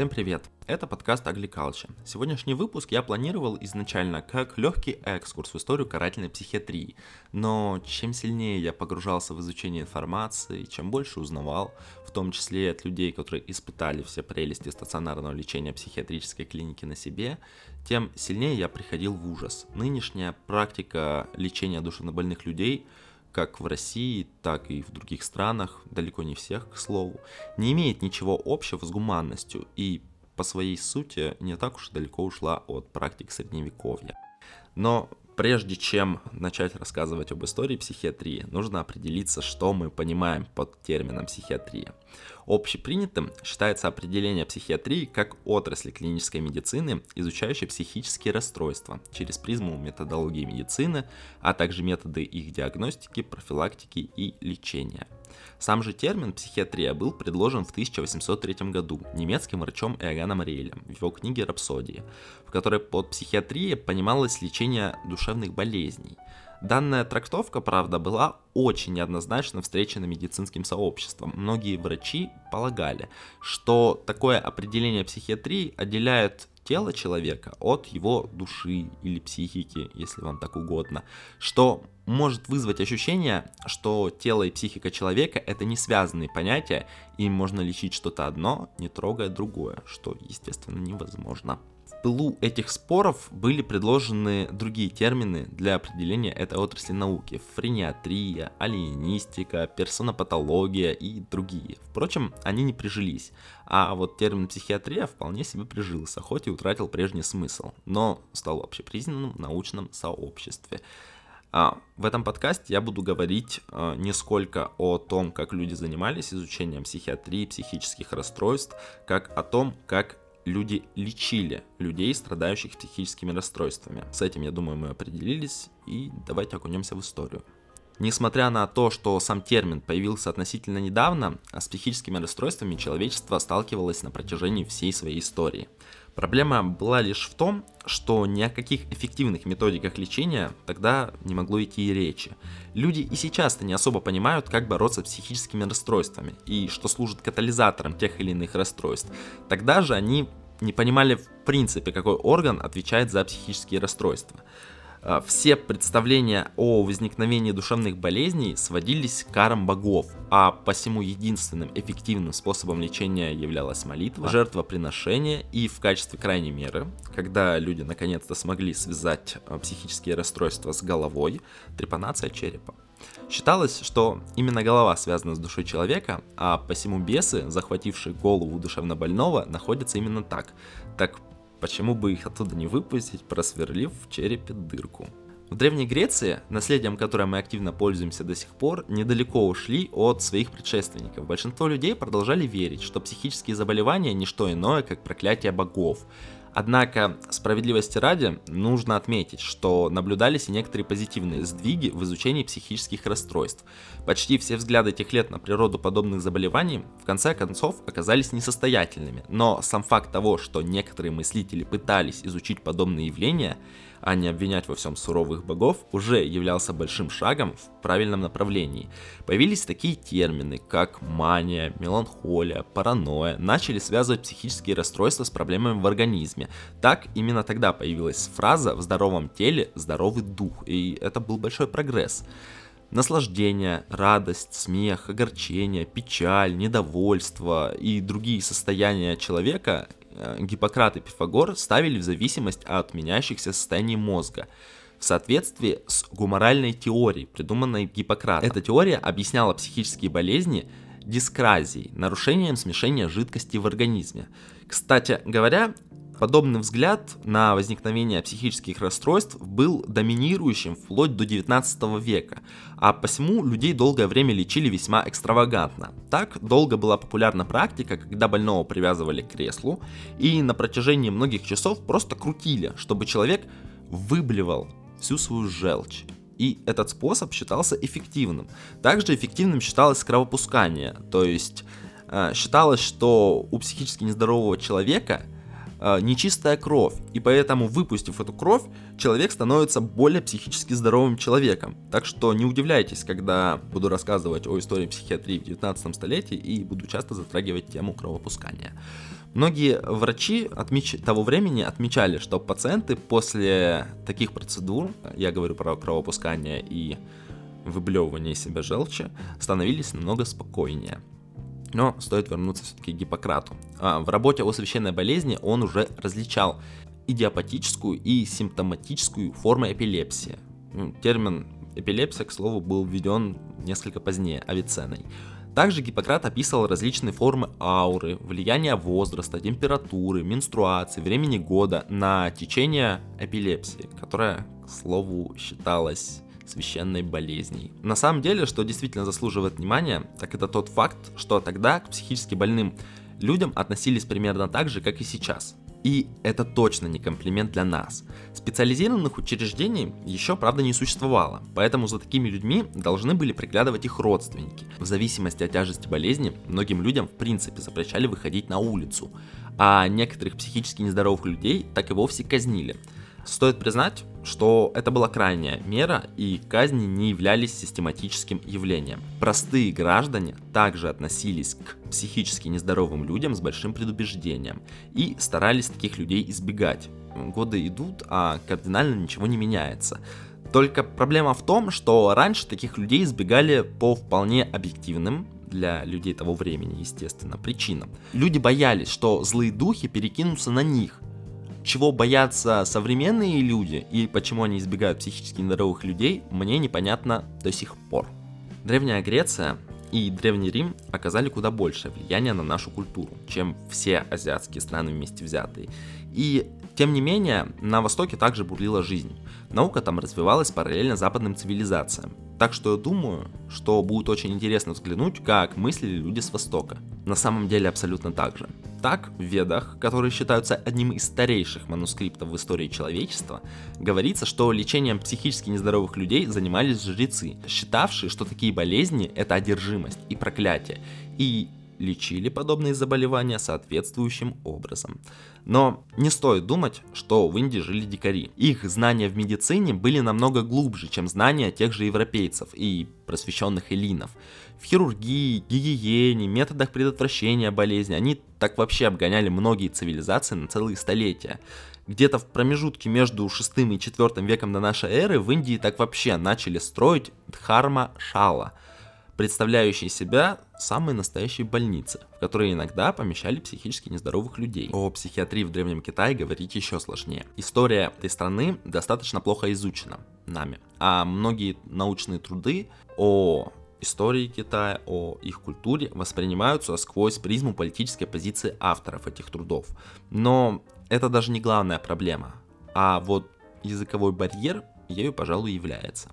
Всем привет! Это подкаст Агликалча. Сегодняшний выпуск я планировал изначально как легкий экскурс в историю карательной психиатрии, но чем сильнее я погружался в изучение информации, чем больше узнавал, в том числе и от людей, которые испытали все прелести стационарного лечения психиатрической клиники на себе, тем сильнее я приходил в ужас. Нынешняя практика лечения душевнобольных людей как в России, так и в других странах, далеко не всех, к слову, не имеет ничего общего с гуманностью и по своей сути не так уж далеко ушла от практик средневековья. Но прежде чем начать рассказывать об истории психиатрии, нужно определиться, что мы понимаем под термином психиатрия. Общепринятым считается определение психиатрии как отрасли клинической медицины, изучающей психические расстройства через призму методологии медицины, а также методы их диагностики, профилактики и лечения. Сам же термин «психиатрия» был предложен в 1803 году немецким врачом Иоганном Рейлем в его книге «Рапсодия», в которой под психиатрией понималось лечение душевных болезней. Данная трактовка, правда, была очень неоднозначно встречена медицинским сообществом. Многие врачи полагали, что такое определение психиатрии отделяет тело человека от его души или психики, если вам так угодно, что может вызвать ощущение, что тело и психика человека – это не связанные понятия, и можно лечить что-то одно, не трогая другое, что, естественно, невозможно. В пылу этих споров были предложены другие термины для определения этой отрасли науки – френиатрия, алиенистика, персонопатология и другие. Впрочем, они не прижились, а вот термин «психиатрия» вполне себе прижился, хоть и утратил прежний смысл, но стал общепризнанным в научном сообществе. В этом подкасте я буду говорить не сколько о том, как люди занимались изучением психиатрии, психических расстройств, как о том, как люди лечили людей, страдающих психическими расстройствами. С этим, я думаю, мы определились, и давайте окунемся в историю. Несмотря на то, что сам термин появился относительно недавно, с психическими расстройствами человечество сталкивалось на протяжении всей своей истории. Проблема была лишь в том, что ни о каких эффективных методиках лечения тогда не могло идти и речи. Люди и сейчас-то не особо понимают, как бороться с психическими расстройствами и что служит катализатором тех или иных расстройств. Тогда же они не понимали в принципе, какой орган отвечает за психические расстройства. Все представления о возникновении душевных болезней сводились к карам богов, а посему единственным эффективным способом лечения являлась молитва, жертвоприношение и в качестве крайней меры, когда люди наконец-то смогли связать психические расстройства с головой, трепанация черепа. Считалось, что именно голова связана с душой человека, а посему бесы, захватившие голову душевнобольного, находятся именно так. Почему бы их оттуда не выпустить, просверлив в черепе дырку? В Древней Греции, наследием которой мы активно пользуемся до сих пор, недалеко ушли от своих предшественников. Большинство людей продолжали верить, что психические заболевания не что иное, как проклятие богов. Однако, справедливости ради, нужно отметить, что наблюдались и некоторые позитивные сдвиги в изучении психических расстройств. Почти все взгляды тех лет на природу подобных заболеваний в конце концов оказались несостоятельными, но сам факт того, что некоторые мыслители пытались изучить подобные явления, а не обвинять во всем суровых богов, уже являлся большим шагом в правильном направлении. Появились такие термины, как мания, меланхолия, паранойя, начали связывать психические расстройства с проблемами в организме. Так, именно тогда появилась фраза «в здоровом теле здоровый дух», и это был большой прогресс. Наслаждение, радость, смех, огорчение, печаль, недовольство и другие состояния человека Гиппократ и Пифагор ставили в зависимость от меняющихся состояний мозга в соответствии с гуморальной теорией, придуманной Гиппократом. Эта теория объясняла психические болезни дисказией, нарушением смешения жидкости в организме. Кстати говоря, подобный взгляд на возникновение психических расстройств был доминирующим вплоть до 19 века, а посему людей долгое время лечили весьма экстравагантно. Так, долго была популярна практика, когда больного привязывали к креслу и на протяжении многих часов просто крутили, чтобы человек выблевал всю свою желчь. И этот способ считался эффективным. Также эффективным считалось кровопускание, то есть считалось, что у психически нездорового человека нечистая кровь, и поэтому, выпустив эту кровь, человек становится более психически здоровым человеком. Так что не удивляйтесь, когда буду рассказывать о истории психиатрии в 19 столетии и буду часто затрагивать тему кровопускания. Многие врачи того времени отмечали, что пациенты после таких процедур, я говорю про кровопускание и выблевывание из себя желчи, становились намного спокойнее. Но стоит вернуться все-таки к Гиппократу. В работе о священной болезни он уже различал идиопатическую и симптоматическую формы эпилепсии. Термин эпилепсия, к слову, был введен несколько позднее Авиценной. Также Гиппократ описывал различные формы ауры, влияние возраста, температуры, менструации, времени года на течение эпилепсии, которая, к слову, считалась священной болезней. На самом деле, что действительно заслуживает внимания, так это тот факт, что тогда к психически больным людям относились примерно так же, как и сейчас. И это точно не комплимент для нас. Специализированных учреждений еще, правда, не существовало, поэтому за такими людьми должны были приглядывать их родственники. В зависимости от тяжести болезни, многим людям в принципе запрещали выходить на улицу, а некоторых психически нездоровых людей так и вовсе казнили. Стоит признать, что это была крайняя мера, и казни не являлись систематическим явлением. Простые граждане также относились к психически нездоровым людям с большим предубеждением и старались таких людей избегать. Годы идут, а кардинально ничего не меняется. Только проблема в том, что раньше таких людей избегали по вполне объективным для людей того времени, естественно, причинам. Люди боялись, что злые духи перекинутся на них. Чего боятся современные люди и почему они избегают психически нездоровых людей, мне непонятно до сих пор. Древняя Греция и Древний Рим оказали куда большее влияние на нашу культуру, чем все азиатские страны вместе взятые. И тем не менее, на Востоке также бурлила жизнь. Наука там развивалась параллельно западным цивилизациям. Так что я думаю, что будет очень интересно взглянуть, как мыслили люди с Востока. На самом деле абсолютно так же. Так, в Ведах, которые считаются одним из старейших манускриптов в истории человечества, говорится, что лечением психически нездоровых людей занимались жрецы, считавшие, что такие болезни – это одержимость и проклятие, и лечили подобные заболевания соответствующим образом. Но не стоит думать, что в Индии жили дикари. Их знания в медицине были намного глубже, чем знания тех же европейцев и просвещенных эллинов. В хирургии, гигиене, методах предотвращения болезни они так вообще обгоняли многие цивилизации на целые столетия. Где-то в промежутке между 6 и 4 веком до нашей эры в Индии так вообще начали строить Дхарма-Шала, представляющие себя самые настоящие больницы, в которые иногда помещали психически нездоровых людей. О психиатрии в Древнем Китае говорить еще сложнее. История этой страны достаточно плохо изучена нами, а многие научные труды о истории Китая, о их культуре воспринимаются сквозь призму политической позиции авторов этих трудов. Но это даже не главная проблема, а вот языковой барьер ею, пожалуй, является.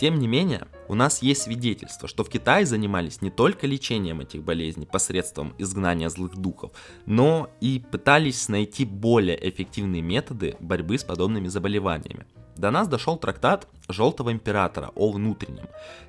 Тем не менее, у нас есть свидетельства, что в Китае занимались не только лечением этих болезней посредством изгнания злых духов, но и пытались найти более эффективные методы борьбы с подобными заболеваниями. До нас дошел трактат Желтого императора о внутреннем,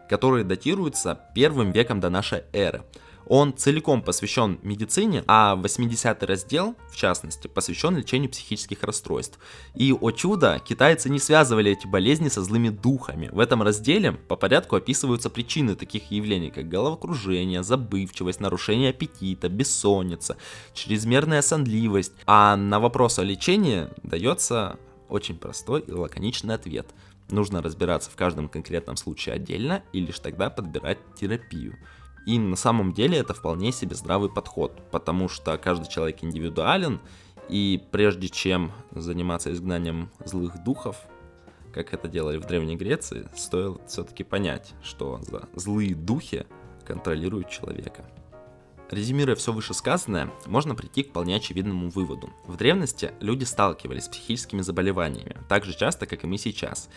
который датируется 1 веком до нашей эры. Он целиком посвящен медицине, а 80-й раздел, в частности, посвящен лечению психических расстройств. И, о чудо, китайцы не связывали эти болезни со злыми духами. В этом разделе по порядку описываются причины таких явлений, как головокружение, забывчивость, нарушение аппетита, бессонница, чрезмерная сонливость. А на вопрос о лечении дается очень простой и лаконичный ответ. Нужно разбираться в каждом конкретном случае отдельно и лишь тогда подбирать терапию. И на самом деле это вполне себе здравый подход, потому что каждый человек индивидуален, и прежде чем заниматься изгнанием злых духов, как это делали в Древней Греции, стоило все-таки понять, что злые духи контролируют человека. Резюмируя все вышесказанное, можно прийти к вполне очевидному выводу. В древности люди сталкивались с психическими заболеваниями, так же часто, как и мы сейчас,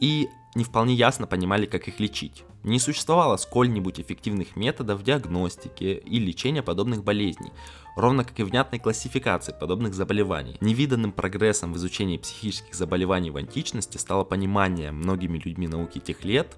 и не вполне ясно понимали, как их лечить. Не существовало сколь-нибудь эффективных методов диагностики и лечения подобных болезней, ровно как и внятной классификации подобных заболеваний. Невиданным прогрессом в изучении психических заболеваний в античности стало понимание многими людьми науки тех лет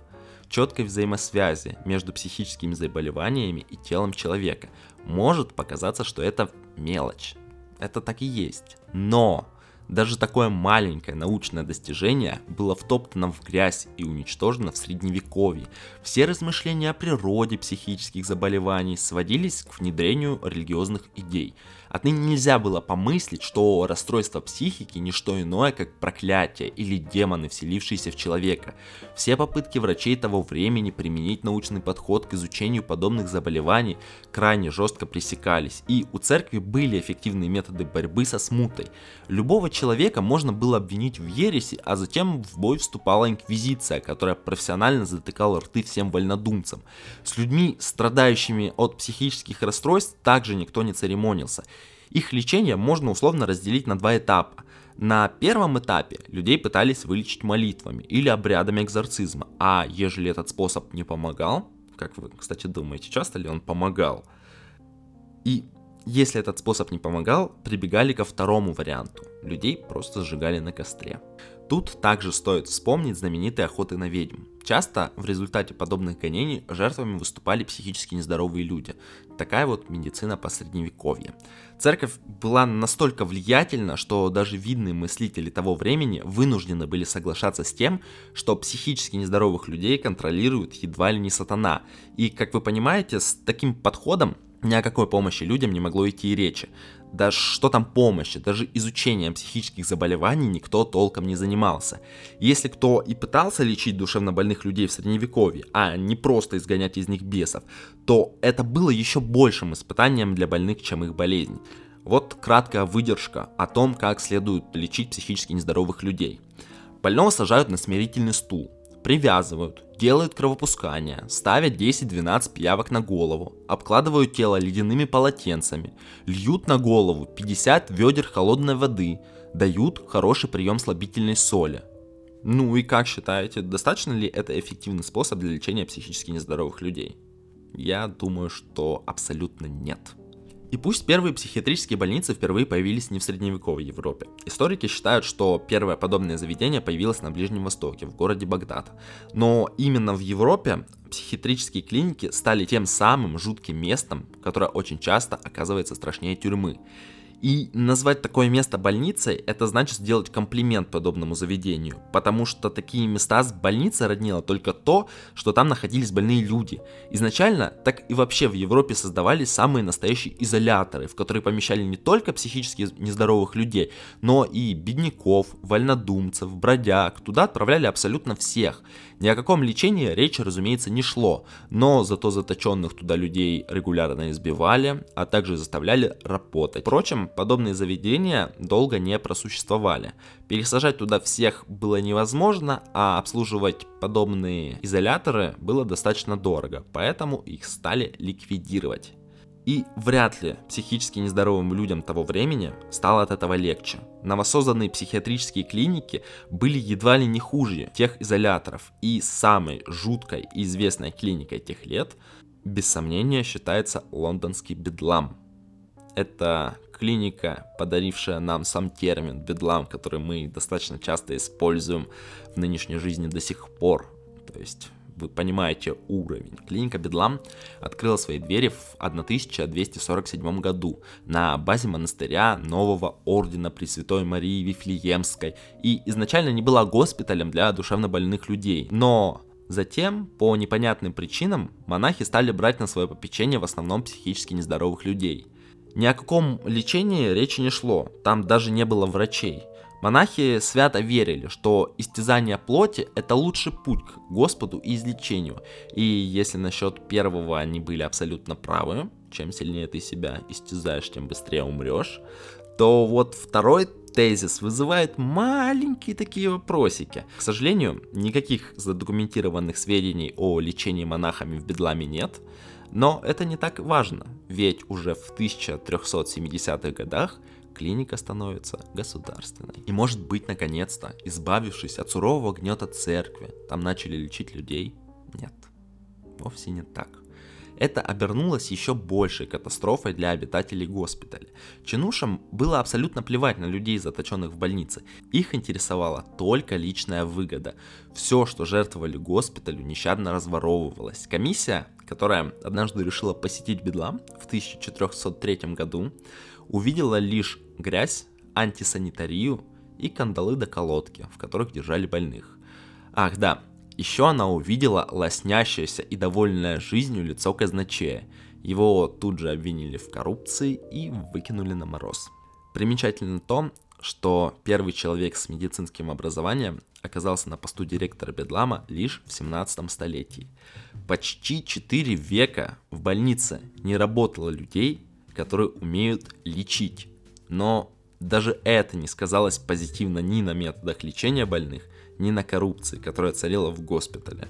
четкой взаимосвязи между психическими заболеваниями и телом человека. Может показаться, что это мелочь. Это так и есть. Но Даже такое маленькое научное достижение было втоптано в грязь и уничтожено в средневековье. Все размышления о природе психических заболеваний сводились к внедрению религиозных идей. Отныне нельзя было помыслить, что расстройство психики не что иное, как проклятие или демоны, вселившиеся в человека. Все попытки врачей того времени применить научный подход к изучению подобных заболеваний крайне жестко пресекались, и у церкви были эффективные методы борьбы со смутой. Любого человека можно было обвинить в ереси, а затем в бой вступала инквизиция, которая профессионально затыкала рты всем вольнодумцам. С людьми, страдающими от психических расстройств, также никто не церемонился. Их лечение можно условно разделить на два этапа. На первом этапе людей пытались вылечить молитвами или обрядами экзорцизма, а ежели этот способ не помогал, как вы, кстати, думаете, часто ли он помогал? И если этот способ не помогал, прибегали ко второму варианту. Людей просто сжигали на костре. Тут также стоит вспомнить знаменитые охоты на ведьм. Часто в результате подобных гонений жертвами выступали психически нездоровые люди. Такая вот медицина посредневековья. Церковь была настолько влиятельна, что даже видные мыслители того времени вынуждены были соглашаться с тем, что психически нездоровых людей контролирует едва ли не сатана. И, как вы понимаете, с таким подходом ни о какой помощи людям не могло идти и речи. Да что там помощи, даже изучением психических заболеваний никто толком не занимался. Если кто и пытался лечить душевнобольных людей в средневековье, а не просто изгонять из них бесов, то это было еще большим испытанием для больных, чем их болезнь. Вот краткая выдержка о том, как следует лечить психически нездоровых людей. Больного сажают на смирительный стул, привязывают, делают кровопускание, ставят 10-12 пиявок на голову, обкладывают тело ледяными полотенцами, льют на голову 50 ведер холодной воды, дают хороший прием слабительной соли. Ну и как считаете, достаточно ли это эффективный способ для лечения психически нездоровых людей? Я думаю, что абсолютно нет. И пусть первые психиатрические больницы впервые появились не в средневековой Европе. Историки считают, что первое подобное заведение появилось на Ближнем Востоке, в городе Багдад. Но именно в Европе психиатрические клиники стали тем самым жутким местом, которое очень часто оказывается страшнее тюрьмы. И назвать такое место больницей, это значит сделать комплимент подобному заведению, потому что такие места с больницей роднило только то, что там находились больные люди. Изначально так и вообще в Европе создавались самые настоящие изоляторы, в которые помещали не только психически нездоровых людей, но и бедняков, вольнодумцев, бродяг, туда отправляли абсолютно всех. Ни о каком лечении речи, разумеется, не шло, но зато заточенных туда людей регулярно избивали, а также заставляли работать. Впрочем, подобные заведения долго не просуществовали. Пересажать туда всех было невозможно, а обслуживать подобные изоляторы было достаточно дорого, поэтому их стали ликвидировать. И вряд ли психически нездоровым людям того времени стало от этого легче. Новосозданные психиатрические клиники были едва ли не хуже тех изоляторов, и самой жуткой и известной клиникой тех лет, без сомнения, считается лондонский Бедлам. Это клиника, подарившая нам сам термин «бедлам», который мы достаточно часто используем в нынешней жизни до сих пор. То есть вы понимаете уровень. Клиника Бедлам открыла свои двери в 1247 году на базе монастыря нового ордена Пресвятой Марии Вифлеемской и изначально не была госпиталем для душевнобольных людей, но затем, по непонятным причинам, монахи стали брать на свое попечение в основном психически нездоровых людей. Ни о каком лечении речи не шло, там даже не было врачей. Монахи свято верили, что истязание плоти – это лучший путь к Господу и излечению. И если насчет первого они были абсолютно правы, чем сильнее ты себя истязаешь, тем быстрее умрешь, то вот второй тезис вызывает маленькие такие вопросики. К сожалению, никаких задокументированных сведений о лечении монахами в Бедламе нет. Но это не так важно, ведь уже в 1370-х годах клиника становится государственной. И может быть, наконец-то, избавившись от сурового гнета церкви, там начали лечить людей? Нет, вовсе не так. Это обернулось еще большей катастрофой для обитателей госпиталя. Чинушам было абсолютно плевать на людей, заточенных в больнице. Их интересовала только личная выгода. Все, что жертвовали госпиталю, нещадно разворовывалось. Комиссия, которая однажды решила посетить Бедлам в 1403 году, увидела лишь грязь, антисанитарию, и кандалы до колодки, в которых держали больных. Ах да, еще она увидела лоснящееся и довольное жизнью лицо казначея. Его тут же обвинили в коррупции и выкинули на мороз. Примечательно то, что первый человек с медицинским образованием оказался на посту директора Бедлама лишь в 17 столетии. Почти 4 века в больнице не работало людей, которые умеют лечить. Но даже это не сказалось позитивно ни на методах лечения больных, ни на коррупции, которая царила в госпитале.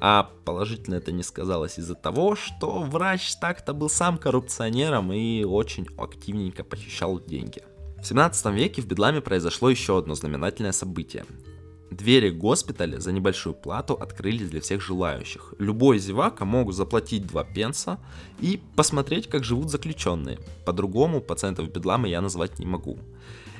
А положительно это не сказалось из-за того, что врач так-то был сам коррупционером и очень активненько похищал деньги. В 17 веке в Бедламе произошло еще одно знаменательное событие. Двери госпиталя за небольшую плату открылись для всех желающих. Любой зевака мог заплатить 2 пенса и посмотреть, как живут заключенные. По-другому пациентов Бедлама я назвать не могу.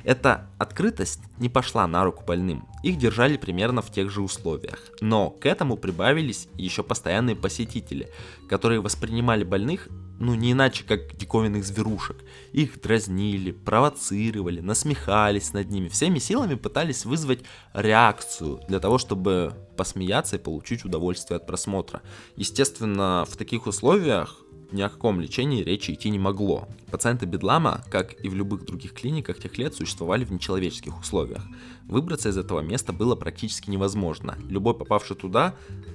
Эта открытость не пошла на руку больным, их держали примерно в тех же условиях. Но к этому прибавились еще постоянные посетители, которые воспринимали больных, не иначе, как диковинных зверушек. Их дразнили, провоцировали, насмехались над ними, всеми силами пытались вызвать реакцию для того, чтобы посмеяться и получить удовольствие от просмотра. Естественно, в таких условиях ни о каком лечении речи идти не могло. Пациенты Бедлама, как и в любых других клиниках тех лет, существовали в нечеловеческих условиях. Выбраться из этого места было практически невозможно. Любой попавший туда,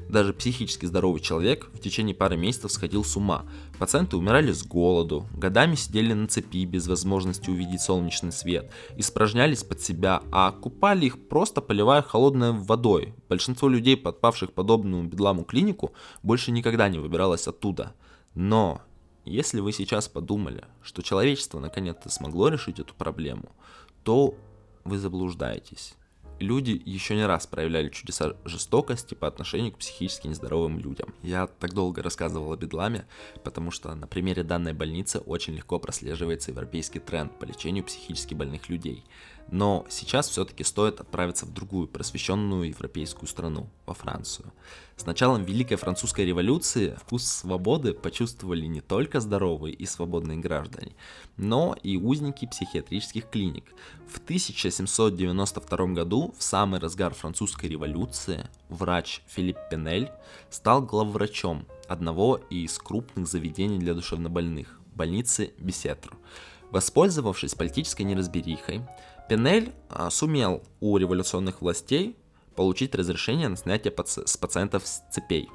даже психически здоровый человек, в течение пары месяцев сходил с ума. Пациенты умирали с голоду, годами сидели на цепи без возможности увидеть солнечный свет, испражнялись под себя, а купали их просто поливая холодной водой. Большинство людей, подпавших подобному Бедламу клинику, больше никогда не выбиралось оттуда. Но если вы сейчас подумали, что человечество наконец-то смогло решить эту проблему, то вы заблуждаетесь. Люди еще не раз проявляли чудеса жестокости по отношению к психически нездоровым людям. Я так долго рассказывал о Бедламе, потому что на примере данной больницы очень легко прослеживается европейский тренд по лечению психически больных людей. Но сейчас все-таки стоит отправиться в другую просвещенную европейскую страну, во Францию. С началом Великой Французской революции вкус свободы почувствовали не только здоровые и свободные граждане, но и узники психиатрических клиник. В 1792 году, в самый разгар французской революции, врач Филипп Пинель стал главврачом одного из крупных заведений для душевнобольных – больницы Бисетр. Воспользовавшись политической неразберихой, Пинель сумел у революционных властей получить разрешение на снятие с пациентов с цепей.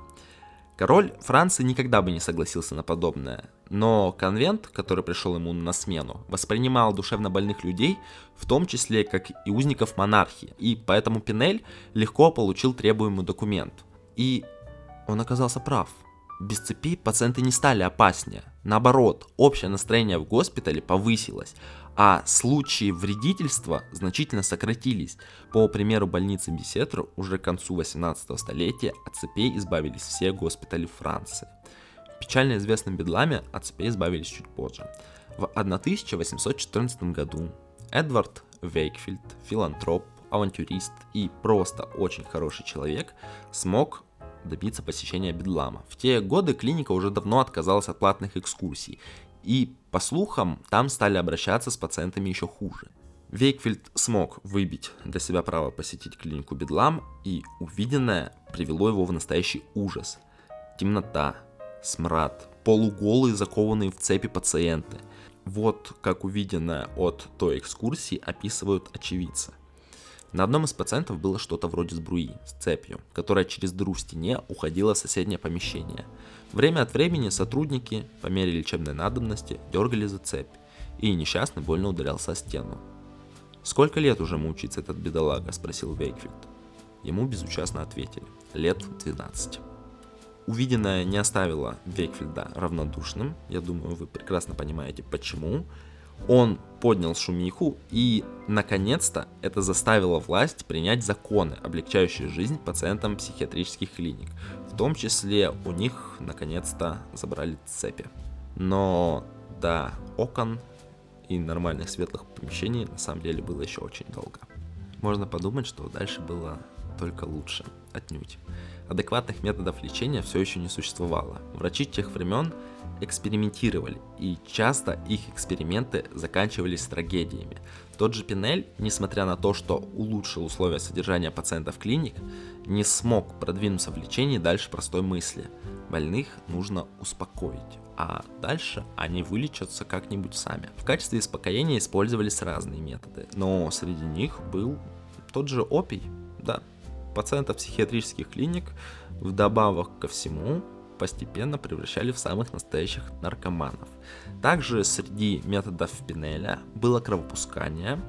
Король Франции никогда бы не согласился на подобное, но конвент, который пришел ему на смену, воспринимал душевнобольных людей, в том числе как и узников монархии, и поэтому Пинель легко получил требуемый документ. И он оказался прав. Без цепи пациенты не стали опаснее, наоборот, общее настроение в госпитале повысилось, а случаи вредительства значительно сократились. По примеру больницы Бисетр, уже к концу 18 столетия от цепей избавились все госпитали Франции. В печально известном Бедламе от цепей избавились чуть позже. В 1814 году Эдвард Вейкфилд, филантроп, авантюрист и просто очень хороший человек, смог добиться посещения Бедлама. В те годы клиника уже давно отказалась от платных экскурсий, и, по слухам, там стали обращаться с пациентами еще хуже. Вейкфилд смог выбить для себя право посетить клинику Бедлам, и увиденное привело его в настоящий ужас. Темнота, смрад, полуголые, закованные в цепи пациенты. Вот как увиденное от той экскурсии описывают очевидцы. На одном из пациентов было что-то вроде сбруи с цепью, которая через дыру в стене уходила в соседнее помещение. Время от времени сотрудники, по мере лечебной надобности, дергали за цепь, и несчастный больно ударялся о стену. «Сколько лет уже мучается этот бедолага?» – спросил Вейкфилд. Ему безучастно ответили – лет 12. Увиденное не оставило Вейкфилда равнодушным, я думаю, вы прекрасно понимаете почему. Он поднял шумиху, и, наконец-то, это заставило власть принять законы, облегчающие жизнь пациентам психиатрических клиник. В том числе у них, наконец-то, забрали цепи. Но до окон и нормальных светлых помещений, на самом деле, было еще очень долго. Можно подумать, что дальше было только лучше. отнюдь. Адекватных методов лечения все еще не существовало. Врачи тех времен экспериментировали, и часто их эксперименты заканчивались трагедиями. Тот же Пинель, несмотря на то, что улучшил условия содержания пациентов в клиник, не смог продвинуться в лечении дальше простой мысли. Больных нужно успокоить, а дальше они вылечатся как-нибудь сами. В качестве успокоения использовались разные методы, но среди них был тот же опий. Да, пациентов психиатрических клиник вдобавок ко всему постепенно превращали в самых настоящих наркоманов. Также среди методов Пинеля было кровопускание,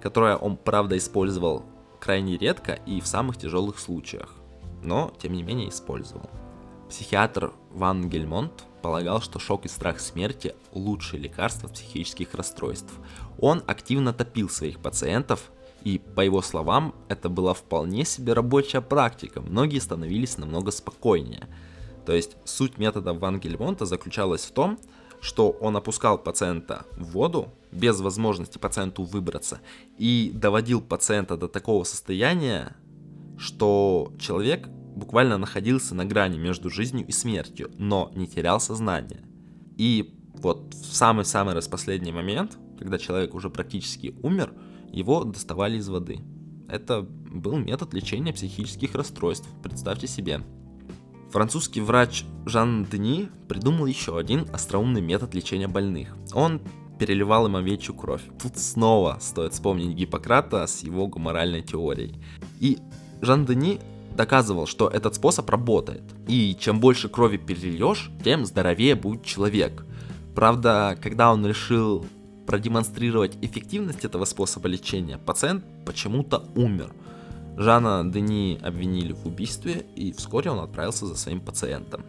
которое он, правда, использовал крайне редко и в самых тяжелых случаях, но, тем не менее, использовал. Психиатр Ван Гельмонт полагал, что шок и страх смерти – лучшие лекарства от психических расстройств. Он активно топил своих пациентов, и, по его словам, это была вполне себе рабочая практика, многие становились намного спокойнее. То есть суть метода Ван Гельмонта заключалась в том, что он опускал пациента в воду, без возможности пациенту выбраться, и доводил пациента до такого состояния, что человек буквально находился на грани между жизнью и смертью, но не терял сознание. И вот в самый-самый распоследний момент, когда человек уже практически умер, его доставали из воды. Это был метод лечения психических расстройств, представьте себе. Французский врач Жан Дени придумал еще один остроумный метод лечения больных. Он переливал им овечью кровь. Тут снова стоит вспомнить Гиппократа с его гуморальной теорией. И Жан Дени доказывал, что этот способ работает. И чем больше крови перельешь, тем здоровее будет человек. Правда, когда он решил продемонстрировать эффективность этого способа лечения, пациент почему-то умер. Жана Дени обвинили в убийстве, и вскоре он отправился за своим пациентом.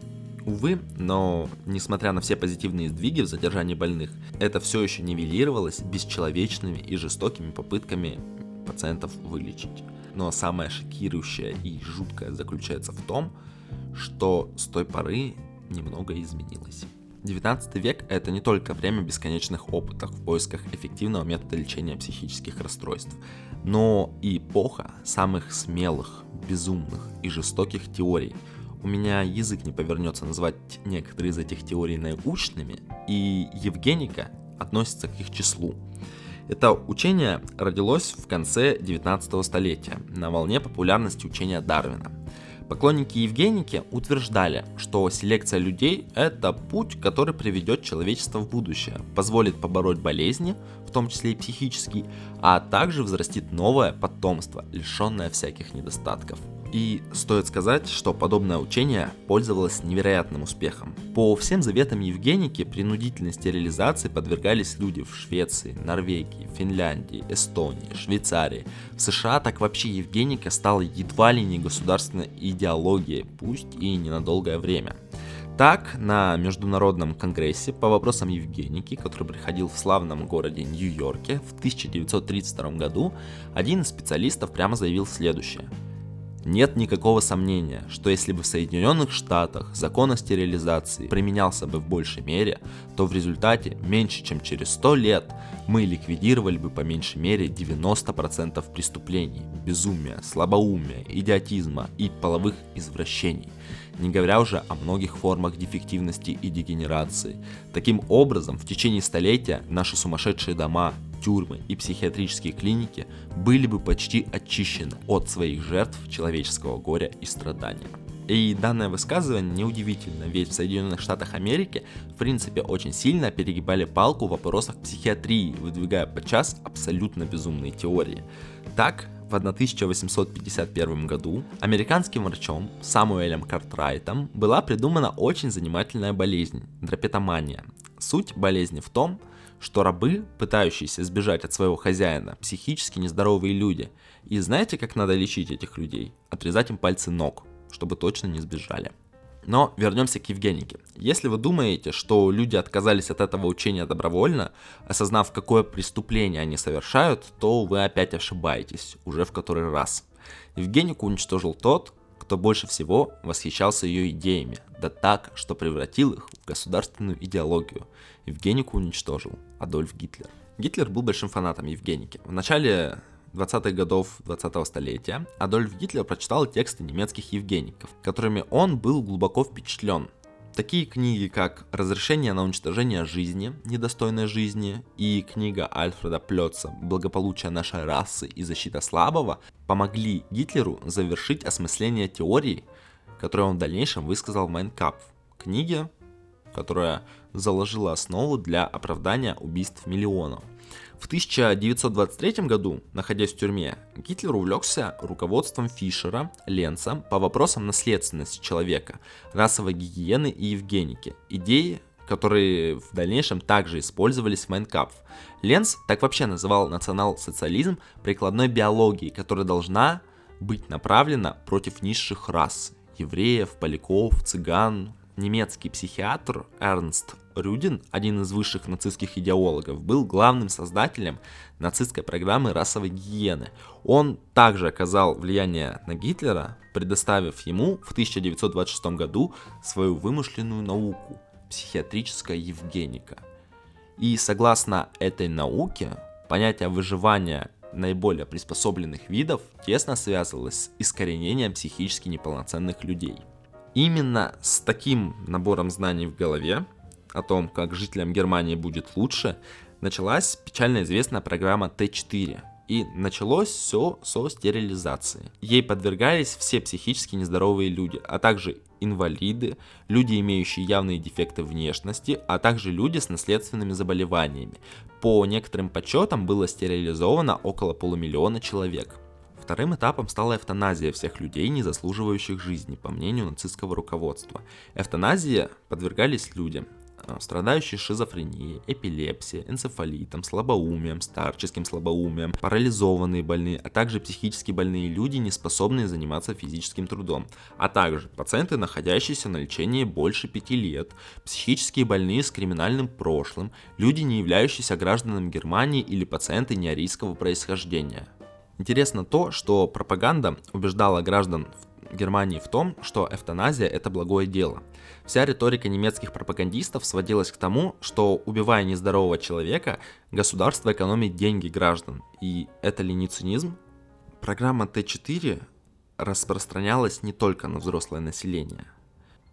Увы, но несмотря на все позитивные сдвиги в задержании больных, это все еще нивелировалось бесчеловечными и жестокими попытками пациентов вылечить. Но самое шокирующее и жуткое заключается в том, что с той поры немного изменилось. 19 век – это не только время бесконечных опытов в поисках эффективного метода лечения психических расстройств, но и эпоха самых смелых, безумных и жестоких теорий. У меня язык не повернется назвать некоторые из этих теорий научными, и евгеника относится к их числу. Это учение родилось в конце 19 столетия на волне популярности учения Дарвина. Поклонники евгеники утверждали, что селекция людей – это путь, который приведет человечество в будущее, позволит побороть болезни, в том числе и психические, а также взрастит новое потомство, лишенное всяких недостатков. И стоит сказать, что подобное учение пользовалось невероятным успехом. По всем заветам евгеники принудительной стерилизации подвергались люди в Швеции, Норвегии, Финляндии, Эстонии, Швейцарии. В США так вообще евгеника стала едва ли не государственной идеологией, пусть и не на долгое время. Так, на Международном конгрессе по вопросам евгеники, который проходил в славном городе Нью-Йорке в 1932 году, один из специалистов прямо заявил следующее. Нет никакого сомнения, что если бы в Соединенных Штатах закон о стерилизации применялся бы в большей мере, то в результате меньше чем через 100 лет мы ликвидировали бы по меньшей мере 90% преступлений, безумия, слабоумия, идиотизма и половых извращений, не говоря уже о многих формах дефективности и дегенерации. Таким образом, в течение столетия наши сумасшедшие дома, тюрьмы и психиатрические клиники были бы почти очищены от своих жертв человеческого горя и страдания. И данное высказывание неудивительно, ведь в Соединенных Штатах Америки в принципе очень сильно перегибали палку в вопросах психиатрии, выдвигая подчас абсолютно безумные теории. Так, в 1851 году американским врачом Самуэлем Картрайтом была придумана очень занимательная болезнь – драпетомания. Суть болезни в том, что рабы, пытающиеся сбежать от своего хозяина, психически нездоровые люди. И знаете, как надо лечить этих людей? Отрезать им пальцы ног, чтобы точно не сбежали. Но вернемся к евгенике. Если вы думаете, что люди отказались от этого учения добровольно, осознав, какое преступление они совершают, то вы опять ошибаетесь, уже в который раз. Евгенику уничтожил тот, кто больше всего восхищался ее идеями, да так, что превратил их в государственную идеологию. Евгенику уничтожил Адольф Гитлер. Гитлер был большим фанатом евгеники. В начале 20-х годов 20-го столетия Адольф Гитлер прочитал тексты немецких евгеников, которыми он был глубоко впечатлен. Такие книги, как «Разрешение на уничтожение жизни», «Недостойной жизни» и книга Альфреда Плёца «Благополучие нашей расы и защита слабого» помогли Гитлеру завершить осмысление теории, которую он в дальнейшем высказал в «Mein Kampf», книге, которая заложила основу для оправдания убийств миллионов. В 1923 году, находясь в тюрьме, Гитлер увлекся руководством Фишера, Ленца по вопросам наследственности человека, расовой гигиены и евгеники, идеи, которые в дальнейшем также использовались в Mein Kampf. Ленц так вообще называл национал-социализм прикладной биологией, которая должна быть направлена против низших рас – евреев, поляков, цыган. Немецкий психиатр Эрнст Рюдин, один из высших нацистских идеологов, был главным создателем нацистской программы расовой гигиены. Он также оказал влияние на Гитлера, предоставив ему в 1926 году свою вымышленную науку – психиатрическая евгеника. И согласно этой науке, понятие выживания наиболее приспособленных видов тесно связывалось с искоренением психически неполноценных людей. Именно с таким набором знаний в голове о том, как жителям Германии будет лучше, началась печально известная программа Т4. И началось все со стерилизации. Ей подвергались все психически нездоровые люди, а также инвалиды, люди, имеющие явные дефекты внешности, а также люди с наследственными заболеваниями. По некоторым подсчетам было стерилизовано около полумиллиона человек. Вторым этапом стала эвтаназия всех людей, не заслуживающих жизни, по мнению нацистского руководства. Эвтаназии подвергались люди, страдающие шизофренией, эпилепсией, энцефалитом, слабоумием, старческим слабоумием, парализованные больные, а также психически больные люди, не способные заниматься физическим трудом, а также пациенты, находящиеся на лечении больше 5 лет, психически больные с криминальным прошлым, люди, не являющиеся гражданами Германии или пациенты неарийского происхождения. Интересно то, что пропаганда убеждала граждан Германии в том, что эвтаназия – это благое дело. Вся риторика немецких пропагандистов сводилась к тому, что, убивая нездорового человека, государство экономит деньги граждан. И это ли не цинизм? Программа Т4 распространялась не только на взрослое население.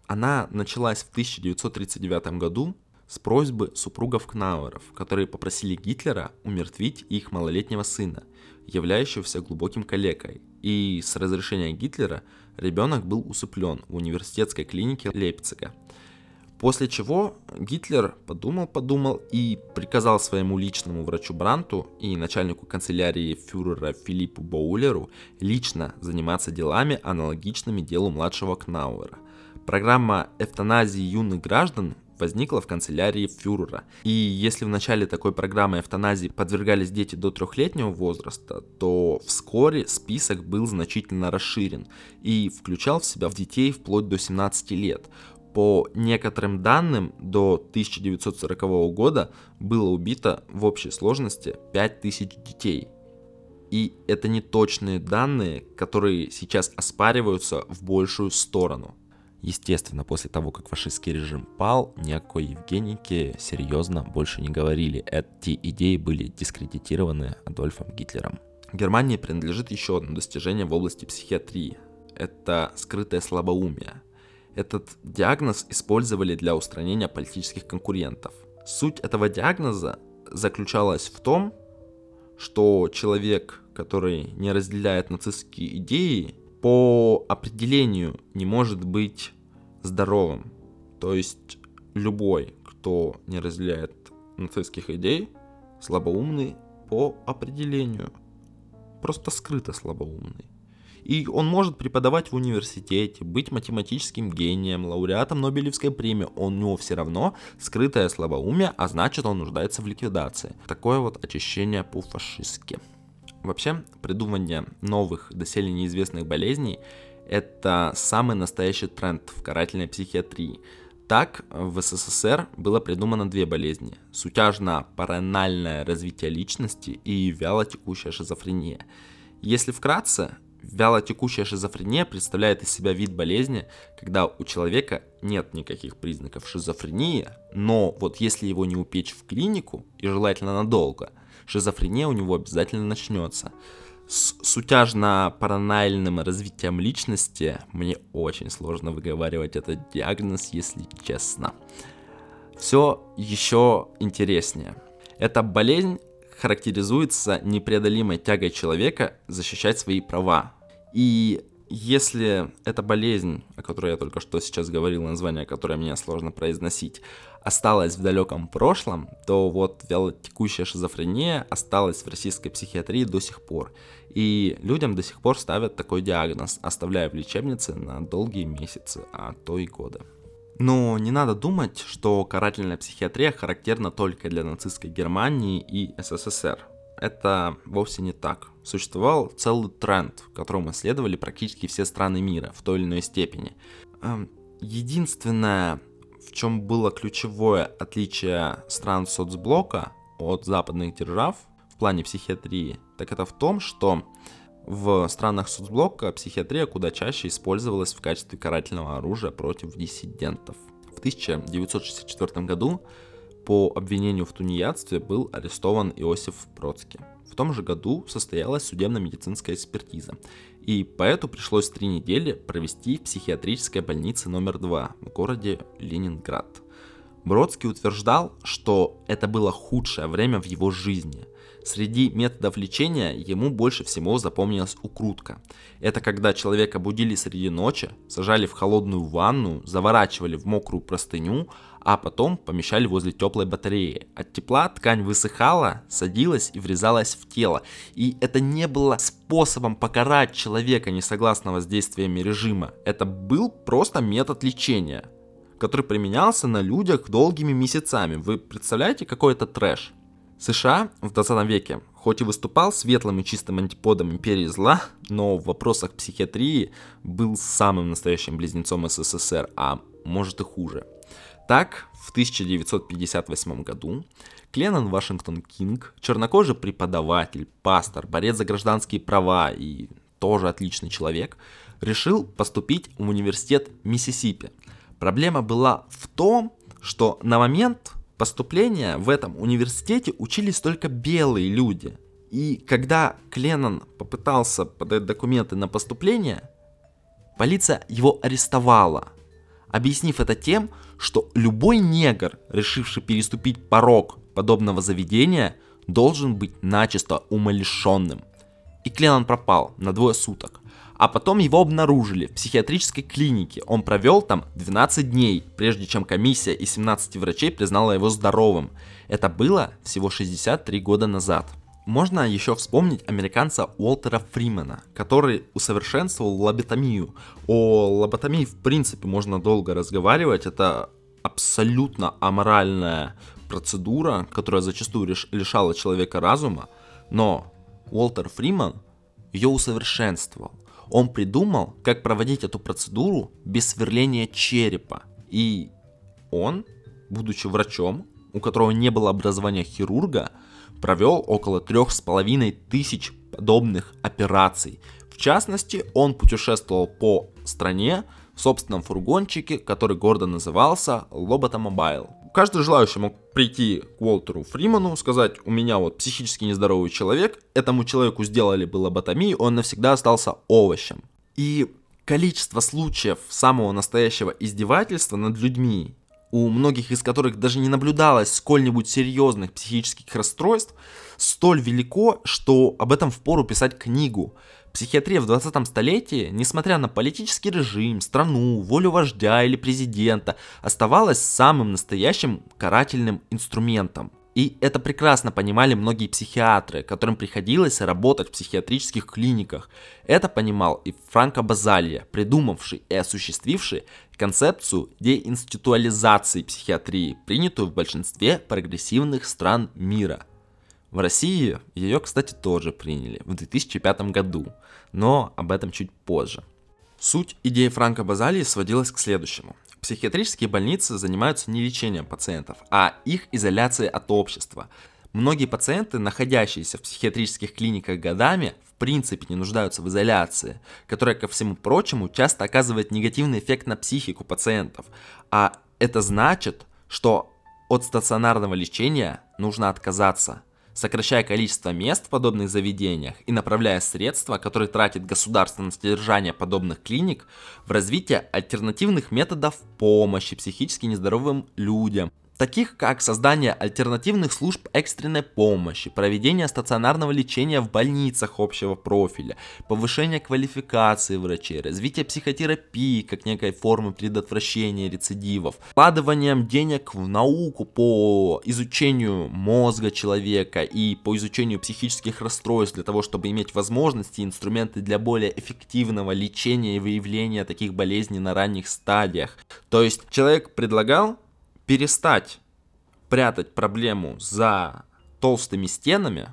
Она началась в 1939 году с просьбы супругов Кнауэров, которые попросили Гитлера умертвить их малолетнего сына, являющегося глубоким калекой, и с разрешения Гитлера ребенок был усыплен в университетской клинике Лейпцига. После чего Гитлер подумал и приказал своему личному врачу Бранту и начальнику канцелярии фюрера Филиппу Боулеру лично заниматься делами, аналогичными делу младшего Кнауэра. Программа эвтаназии юных граждан возникла в канцелярии фюрера. И если в начале такой программы эвтаназии подвергались дети до 3-летнего возраста, то вскоре список был значительно расширен и включал в себя детей вплоть до 17 лет. По некоторым данным, до 1940 года было убито в общей сложности 5000 детей. И это не точные данные, которые сейчас оспариваются в большую сторону. Естественно, после того, как фашистский режим пал, ни о какой евгенике серьезно больше не говорили. Эти идеи были дискредитированы Адольфом Гитлером. Германии принадлежит еще одно достижение в области психиатрии. Это скрытое слабоумие. Этот диагноз использовали для устранения политических конкурентов. Суть этого диагноза заключалась в том, что человек, который не разделяет нацистские идеи, по определению не может быть здоровым. То есть любой, кто не разделяет нацистских идей, слабоумный по определению. Просто скрыто слабоумный. И он может преподавать в университете, быть математическим гением, лауреатом Нобелевской премии. У него все равно скрытое слабоумие, а значит, он нуждается в ликвидации. Такое вот очищение по-фашистски. Вообще, придумывание новых, доселе неизвестных болезней – это самый настоящий тренд в карательной психиатрии. Так, в СССР было придумано 2 болезни – сутяжно-паранальное развитие личности и вялотекущая шизофрения. Если вкратце, вялотекущая шизофрения представляет из себя вид болезни, когда у человека нет никаких признаков шизофрении, но вот если его не упечь в клинику, и желательно надолго, шизофрения у него обязательно начнется. С сутяжно-паранальным развитием личности мне очень сложно выговаривать этот диагноз, если честно. Все еще интереснее. Эта болезнь характеризуется непреодолимой тягой человека защищать свои права. И если эта болезнь, о которой я только что сейчас говорил, название которое мне сложно произносить, осталась в далеком прошлом, то вот вялотекущая шизофрения осталась в российской психиатрии до сих пор. И людям до сих пор ставят такой диагноз, оставляя в лечебнице на долгие месяцы, а то и годы. Но не надо думать, что карательная психиатрия характерна только для нацистской Германии и СССР. Это вовсе не так. Существовал целый тренд, которому следовали практически все страны мира в той или иной степени. Единственное, в чем было ключевое отличие стран соцблока от западных держав в плане психиатрии, так это в том, что в странах соцблока психиатрия куда чаще использовалась в качестве карательного оружия против диссидентов. В 1964 году по обвинению в тунеядстве был арестован Иосиф Бродский. В том же году состоялась судебно-медицинская экспертиза, и поэту пришлось 3 недели провести в психиатрической больнице номер 2 в городе Ленинград. Бродский утверждал, что это было худшее время в его жизни. Среди методов лечения ему больше всего запомнилась укрутка. Это когда человека будили среди ночи, сажали в холодную ванну, заворачивали в мокрую простыню, а потом помещали возле теплой батареи. От тепла ткань высыхала, садилась и врезалась в тело. И это не было способом покарать человека, несогласного с действиями режима. Это был просто метод лечения, который применялся на людях долгими месяцами. Вы представляете, какой это трэш? США в 20 веке, хоть и выступал светлым и чистым антиподом империи зла, но в вопросах психиатрии был самым настоящим близнецом СССР, а может и хуже. Так, в 1958 году Кленан Вашингтон Кинг, чернокожий преподаватель, пастор, борец за гражданские права и тоже отличный человек, решил поступить в университет Миссисипи. Проблема была в том, что на момент поступления в этом университете учились только белые люди. И когда Кленан попытался подать документы на поступление, полиция его арестовала, объяснив это тем, что любой негр, решивший переступить порог подобного заведения, должен быть начисто умалишенным. И Кленан пропал на 2 суток. А потом его обнаружили в психиатрической клинике. Он провел там 12 дней, прежде чем комиссия из 17 врачей признала его здоровым. Это было всего 63 года назад. Можно еще вспомнить американца Уолтера Фримана, который усовершенствовал лоботомию. О лоботомии в принципе можно долго разговаривать, это абсолютно аморальная процедура, которая зачастую лишала человека разума, но Уолтер Фриман ее усовершенствовал. Он придумал, как проводить эту процедуру без сверления черепа. И он, будучи врачом, у которого не было образования хирурга, провел около 3500 подобных операций. В частности, он путешествовал по стране в собственном фургончике, который гордо назывался Лоботомобайл. Каждый желающий мог прийти к Уолтеру Фриману, сказать: у меня вот психически нездоровый человек, этому человеку сделали бы лоботомию, он навсегда остался овощем. И количество случаев самого настоящего издевательства над людьми, у многих из которых даже не наблюдалось сколь-нибудь серьезных психических расстройств, столь велико, что об этом впору писать книгу. Психиатрия в 20 столетии, несмотря на политический режим, страну, волю вождя или президента, оставалась самым настоящим карательным инструментом. И это прекрасно понимали многие психиатры, которым приходилось работать в психиатрических клиниках. Это понимал и Франко Базалье, придумавший и осуществивший концепцию деинституализации психиатрии, принятую в большинстве прогрессивных стран мира. В России ее, кстати, тоже приняли в 2005 году, но об этом чуть позже. Суть идеи Франко Базальи сводилась к следующему. Психиатрические больницы занимаются не лечением пациентов, а их изоляцией от общества. Многие пациенты, находящиеся в психиатрических клиниках годами, в принципе не нуждаются в изоляции, которая, ко всему прочему, часто оказывает негативный эффект на психику пациентов. А это значит, что от стационарного лечения нужно отказаться. сокращая количество мест в подобных заведениях и направляя средства, которые тратит государство на содержание подобных клиник, в развитие альтернативных методов помощи психически нездоровым людям, таких как создание альтернативных служб экстренной помощи, проведение стационарного лечения в больницах общего профиля, повышение квалификации врачей, развитие психотерапии как некой формы предотвращения рецидивов, вкладыванием денег в науку по изучению мозга человека и по изучению психических расстройств для того, чтобы иметь возможности и инструменты для более эффективного лечения и выявления таких болезней на ранних стадиях. То есть человек предлагал перестать прятать проблему за толстыми стенами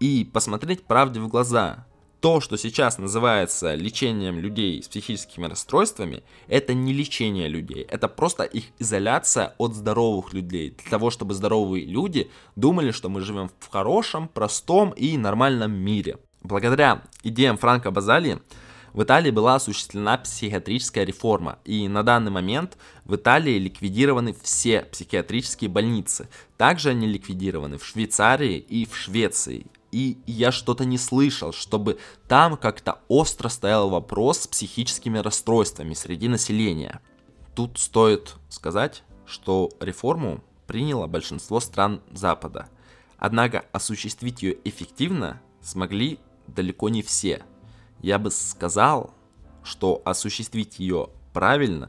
и посмотреть правде в глаза. То, что сейчас называется лечением людей с психическими расстройствами, это не лечение людей, это просто их изоляция от здоровых людей, для того, чтобы здоровые люди думали, что мы живем в хорошем, простом и нормальном мире. Благодаря идеям Франко Базалье в Италии была осуществлена психиатрическая реформа, и на данный момент в Италии ликвидированы все психиатрические больницы. Также они ликвидированы в Швейцарии и в Швеции. И я что-то не слышал, чтобы там как-то остро стоял вопрос с психическими расстройствами среди населения. Тут стоит сказать, что реформу приняло большинство стран Запада. Однако осуществить ее эффективно смогли далеко не все. Я бы сказал, что осуществить ее правильно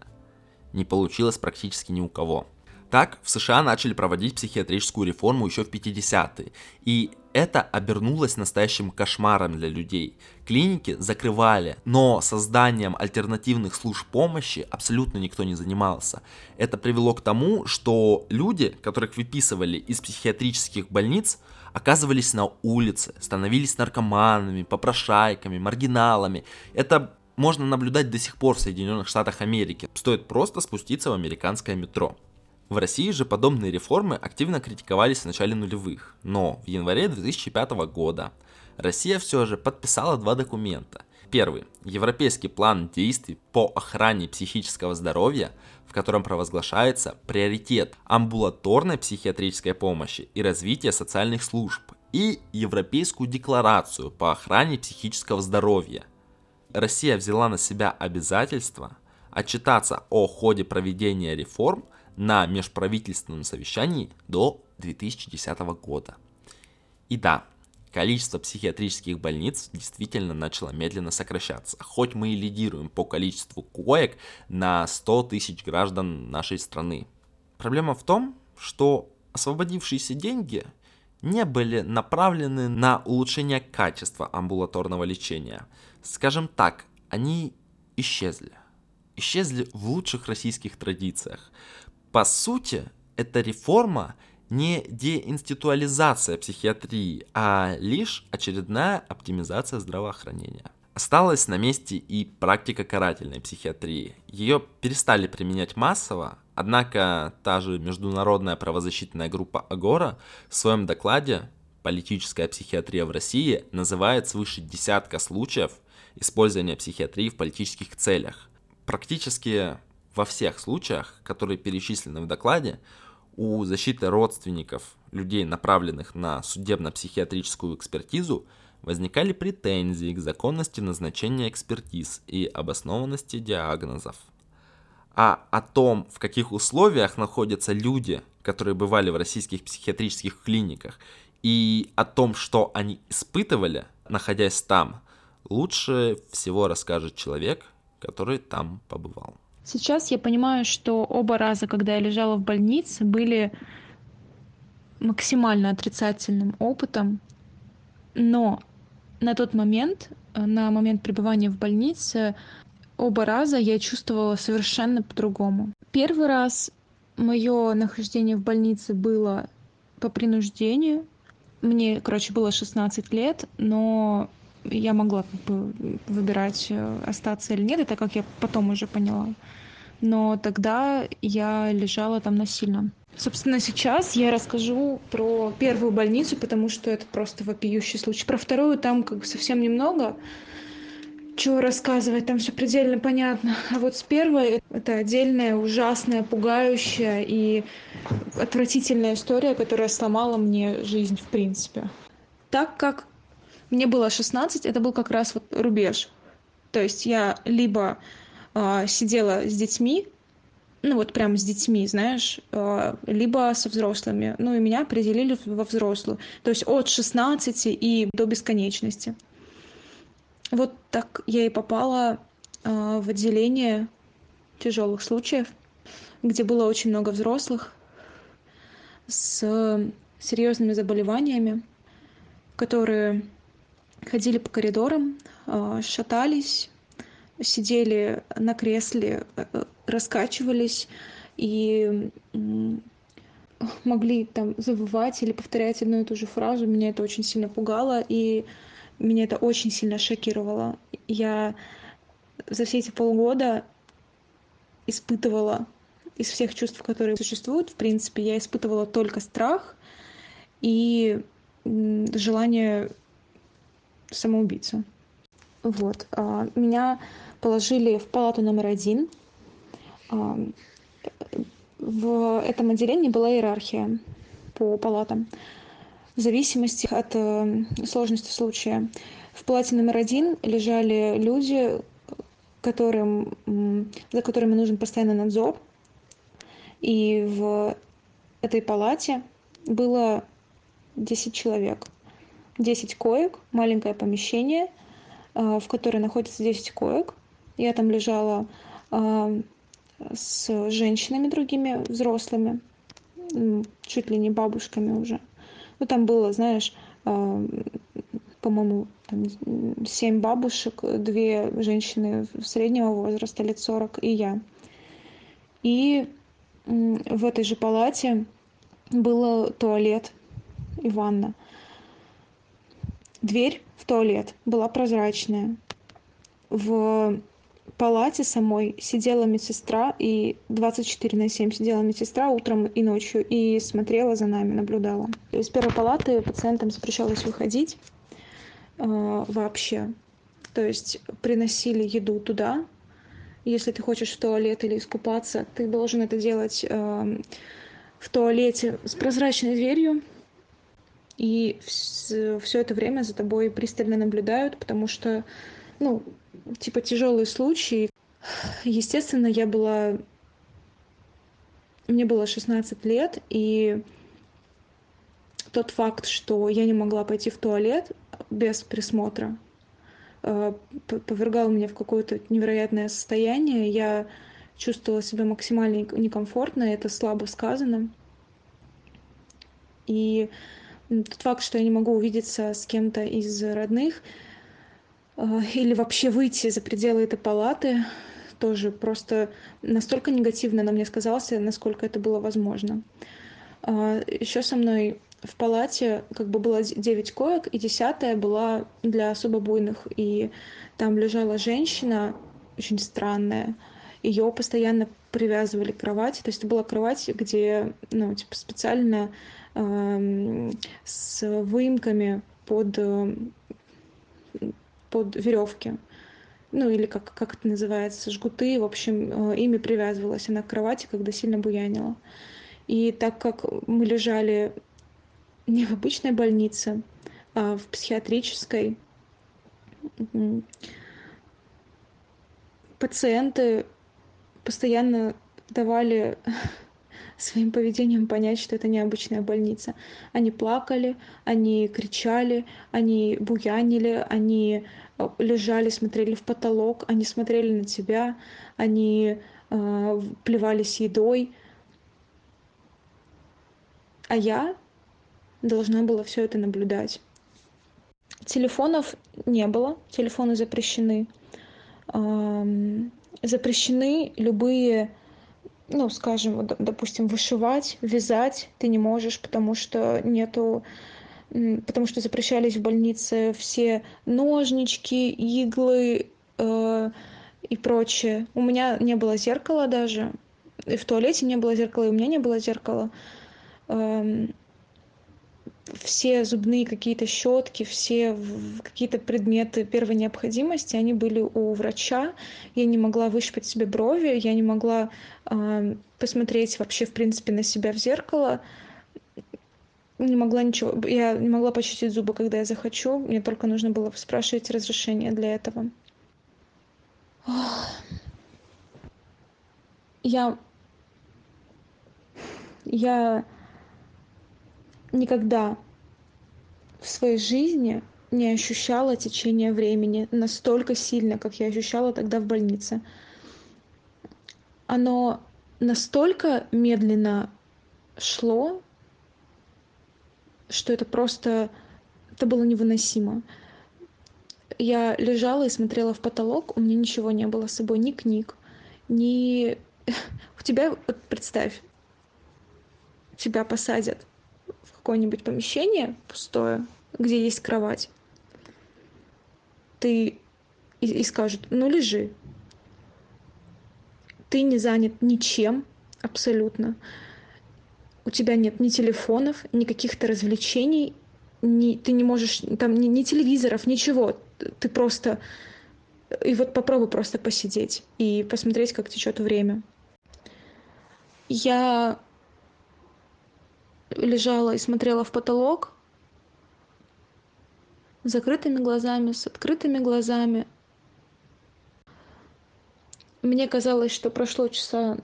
не получилось практически ни у кого. Так, в США начали проводить психиатрическую реформу еще в 50-е, и это обернулось настоящим кошмаром для людей. Клиники закрывали, но созданием альтернативных служб помощи абсолютно никто не занимался. Это привело к тому, что люди, которых выписывали из психиатрических больниц, оказывались на улице, становились наркоманами, попрошайками, маргиналами. Это можно наблюдать до сих пор в Соединенных Штатах Америки. Стоит просто спуститься в американское метро. В России же подобные реформы активно критиковались в начале нулевых, но в январе 2005 года Россия все же подписала два документа. Первый – Европейский план действий по охране психического здоровья, в котором провозглашается приоритет амбулаторной психиатрической помощи и развития социальных служб, и Европейскую декларацию по охране психического здоровья. Россия взяла на себя обязательство отчитаться о ходе проведения реформ на межправительственном совещании до 2010 года. И да, количество психиатрических больниц действительно начало медленно сокращаться, хоть мы и лидируем по количеству коек на 100 тысяч граждан нашей страны. Проблема в том, что освободившиеся деньги не были направлены на улучшение качества амбулаторного лечения. Скажем так, они исчезли. Исчезли в лучших российских традициях. По сути, эта реформа не деинституализация психиатрии, а лишь очередная оптимизация здравоохранения. Осталась на месте и практика карательной психиатрии. Ее перестали применять массово, однако та же международная правозащитная группа Агора в своем докладе «Политическая психиатрия в России» называет свыше десятка случаев использования психиатрии в политических целях. Практически во всех случаях, которые перечислены в докладе, у защиты родственников людей, направленных на судебно-психиатрическую экспертизу, возникали претензии к законности назначения экспертиз и обоснованности диагнозов. А о том, в каких условиях находятся люди, которые бывали в российских психиатрических клиниках, и о том, что они испытывали, находясь там, лучше всего расскажет человек, который там побывал. Сейчас я понимаю, что оба раза, когда я лежала в больнице, были максимально отрицательным опытом, но на тот момент, на момент пребывания в больнице, оба раза я чувствовала совершенно по-другому. Первый раз мое нахождение в больнице было по принуждению. Мне, было 16 лет, но я могла выбирать, остаться или нет, это как я потом уже поняла. Но тогда я лежала там насильно. Собственно, сейчас я расскажу про первую больницу, потому что это просто вопиющий случай. Про вторую там совсем немного. чего рассказывать, там все предельно понятно. А вот с первой это отдельная, ужасная, пугающая и отвратительная история, которая сломала мне жизнь, в принципе. Так как мне было 16, это был как раз вот рубеж. То есть я либо сидела с детьми, ну вот прям с детьми, знаешь, либо со взрослыми. Ну и меня определили во взрослую. То есть от 16 и до бесконечности. Вот так я и попала в отделение тяжелых случаев, где было очень много взрослых с серьезными заболеваниями, которые ходили по коридорам, шатались, сидели на кресле, раскачивались и могли там завывать или повторять одну и ту же фразу. Меня это очень сильно пугало, и меня это очень сильно шокировало. Я за все эти полгода испытывала из всех чувств, которые существуют, в принципе, я испытывала только страх и желание самоубийца. Вот. Меня положили в палату номер 1. В этом отделении была иерархия по палатам, в зависимости от сложности случая. В палате номер 1 лежали люди, за которыми нужен постоянный надзор. И в этой палате было 10 человек. 10 коек, маленькое помещение, в котором находится 10 коек. Я там лежала с женщинами другими, взрослыми, чуть ли не бабушками уже. Ну, там было, знаешь, по-моему, там 7 бабушек, 2 женщины среднего возраста, лет 40, и я. И в этой же палате был туалет и ванна. Дверь в туалет была прозрачная. В палате самой сидела медсестра, и 24/7 сидела медсестра утром и ночью, и смотрела за нами, наблюдала. Из первой палаты пациентам запрещалось выходить вообще. То есть приносили еду туда. Если ты хочешь в туалет или искупаться, ты должен это делать в туалете с прозрачной дверью. И все это время за тобой пристально наблюдают, потому что, ну, типа, тяжелые случаи. Естественно, мне было 16 лет, и тот факт, что я не могла пойти в туалет без присмотра, повергал меня в какое-то невероятное состояние. Я чувствовала себя максимально некомфортно, это слабо сказано. И тот факт, что я не могу увидеться с кем-то из родных или вообще выйти за пределы этой палаты, тоже просто настолько негативно на мне сказался, насколько это было возможно. Еще со мной в палате как бы было 9 коек, и 10-я была для особо буйных. И там лежала женщина очень странная. Ее постоянно привязывали к кровати. То есть это была кровать, где, ну, типа, специально с выемками под веревки. Ну, или как это называется, жгуты. В общем, ими привязывалась она к кровати, когда сильно буянила. И так как мы лежали не в обычной больнице, а в психиатрической, пациенты постоянно давали своим поведением понять, что это необычная больница. Они плакали, они кричали, они буянили, они лежали, смотрели в потолок, они смотрели на тебя, они плевались едой. А я должна была все это наблюдать. Телефонов не было, телефоны запрещены. Запрещены любые, ну, скажем, допустим, вышивать, вязать ты не можешь, потому что запрещались в больнице все ножнички, иглы и прочее. У меня не было зеркала даже, и в туалете не было зеркала, и у меня не было зеркала. все зубные какие-то щетки, все какие-то предметы первой необходимости, они были у врача. Я не могла вышпать себе брови, я не могла посмотреть вообще, в принципе, на себя в зеркало. Не могла ничего, я не могла почистить зубы, когда я захочу. Мне только нужно было спрашивать разрешение для этого. Я никогда в своей жизни не ощущала течение времени настолько сильно, как я ощущала тогда в больнице. Оно настолько медленно шло, что это просто... Это было невыносимо. Я лежала и смотрела в потолок, у меня ничего не было с собой, ни книг, ни... У тебя, вот представь, тебя посадят в какое-нибудь помещение пустое, где есть кровать. Ты... И скажут, ну лежи. Ты не занят ничем абсолютно. У тебя нет ни телефонов, ни каких-то развлечений, ты не можешь, там, ни телевизоров, ничего. Ты просто... И вот попробуй просто посидеть и посмотреть, как течет время. Я лежала и смотрела в потолок с закрытыми глазами, с открытыми глазами. Мне казалось, что прошло часа,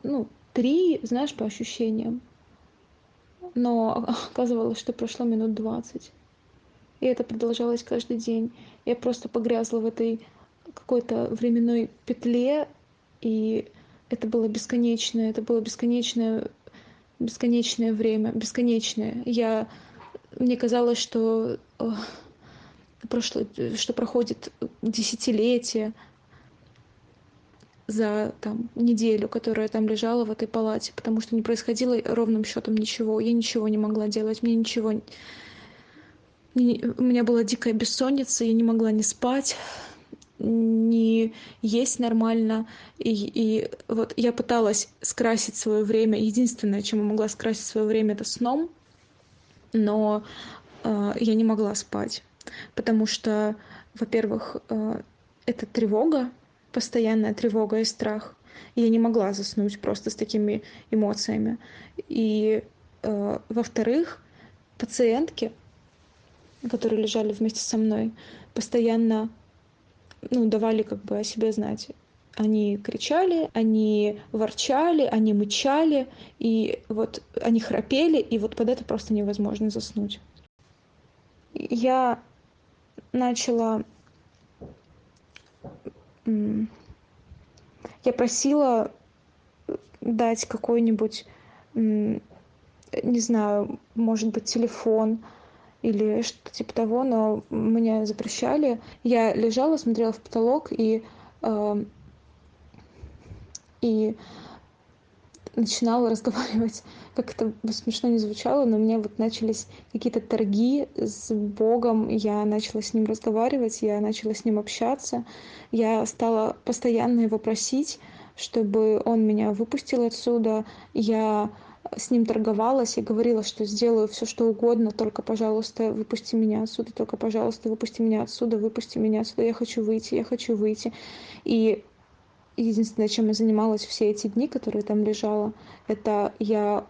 3, знаешь, по ощущениям. Но оказывалось, что прошло минут 20. И это продолжалось каждый день. Я просто погрязла в этой какой-то временной петле, и это было бесконечное, бесконечное время, бесконечное. Мне казалось, что проходит десятилетие за неделю, которая там лежала в этой палате, потому что не происходило ровным счетом ничего. Я ничего не могла делать, у меня была дикая бессонница, я не могла ни спать, ни есть нормально. И вот я пыталась скрасить свое время. Единственное, чем я могла скрасить свое время, это сном, но я не могла спать, потому что, во-первых, это тревога, постоянная тревога и страх. Я не могла заснуть просто с такими эмоциями. И, во-вторых, пациентки, которые лежали вместе со мной, постоянно давали о себе знать. Они кричали, они ворчали, они мычали, и вот они храпели, и вот под это просто невозможно заснуть. Я просила дать какой-нибудь, не знаю, может быть, телефон или что-то типа того, но меня запрещали. Я лежала, смотрела в потолок и начинала разговаривать. Как это смешно не звучало, но у меня начались какие-то торги с Богом. Я начала с ним разговаривать, я начала с ним общаться. Я стала постоянно его просить, чтобы он меня выпустил отсюда. Я с ним торговалась и говорила, что сделаю все, что угодно, только, пожалуйста, выпусти меня отсюда, только, пожалуйста, выпусти меня отсюда, выпусти меня отсюда, я хочу выйти, я хочу выйти. И единственное, чем я занималась все эти дни, которые там лежала, это я